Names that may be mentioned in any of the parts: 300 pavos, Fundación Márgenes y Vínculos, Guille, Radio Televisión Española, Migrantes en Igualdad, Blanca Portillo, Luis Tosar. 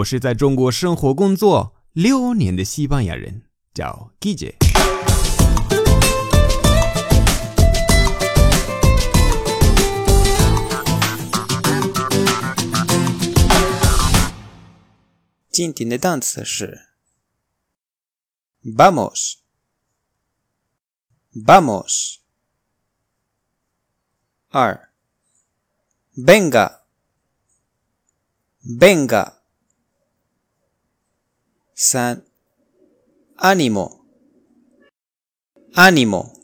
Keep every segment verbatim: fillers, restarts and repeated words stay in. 我是在中国生活工作六年的西班牙人，叫 Guille。 今天的单词是 Vamos Vamos 二 Venga Venga 三 Ánimo Ánimo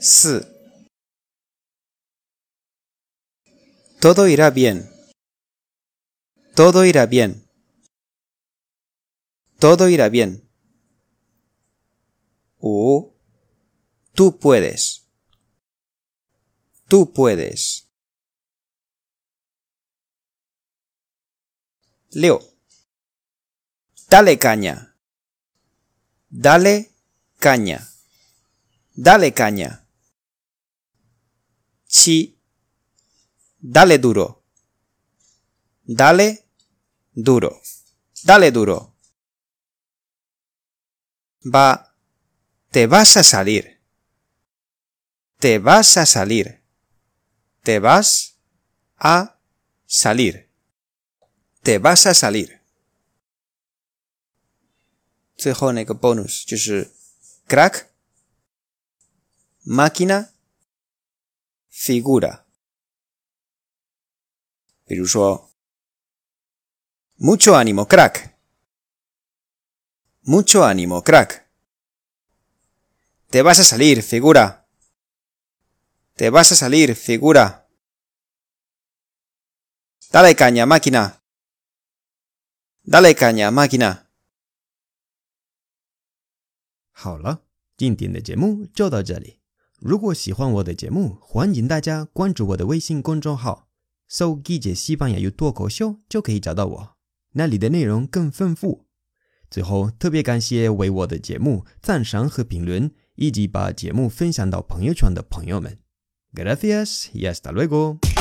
四 Todo irá bien Todo irá bien Todo irá bien 五 Tú puedes Tú puedes Leo. Dale caña. Dale caña. Dale caña. Chi. Dale duro. Dale duro. Dale duro. Va. Te vas a salir. Te vas a salir. Te vas a salir.Te vas a salir. 最后那个 bonus 就是 crack, máquina, figura. 比如说 mucho ánimo crack, mucho ánimo crack. Te vas a salir figura, te vas a salir figura. Dale caña máquina.Dale caña, máquina. 好了，今天的节目就到这里。如果喜欢我的节目，欢迎大家关注我的微信公众号，搜 Guille 西班牙语脱口秀就可以找到我，那里的内容更丰富。最后，特别感谢为我的节目赞赏和评论，以及把节目分享到朋友圈的朋友们。Gracias y hasta luego.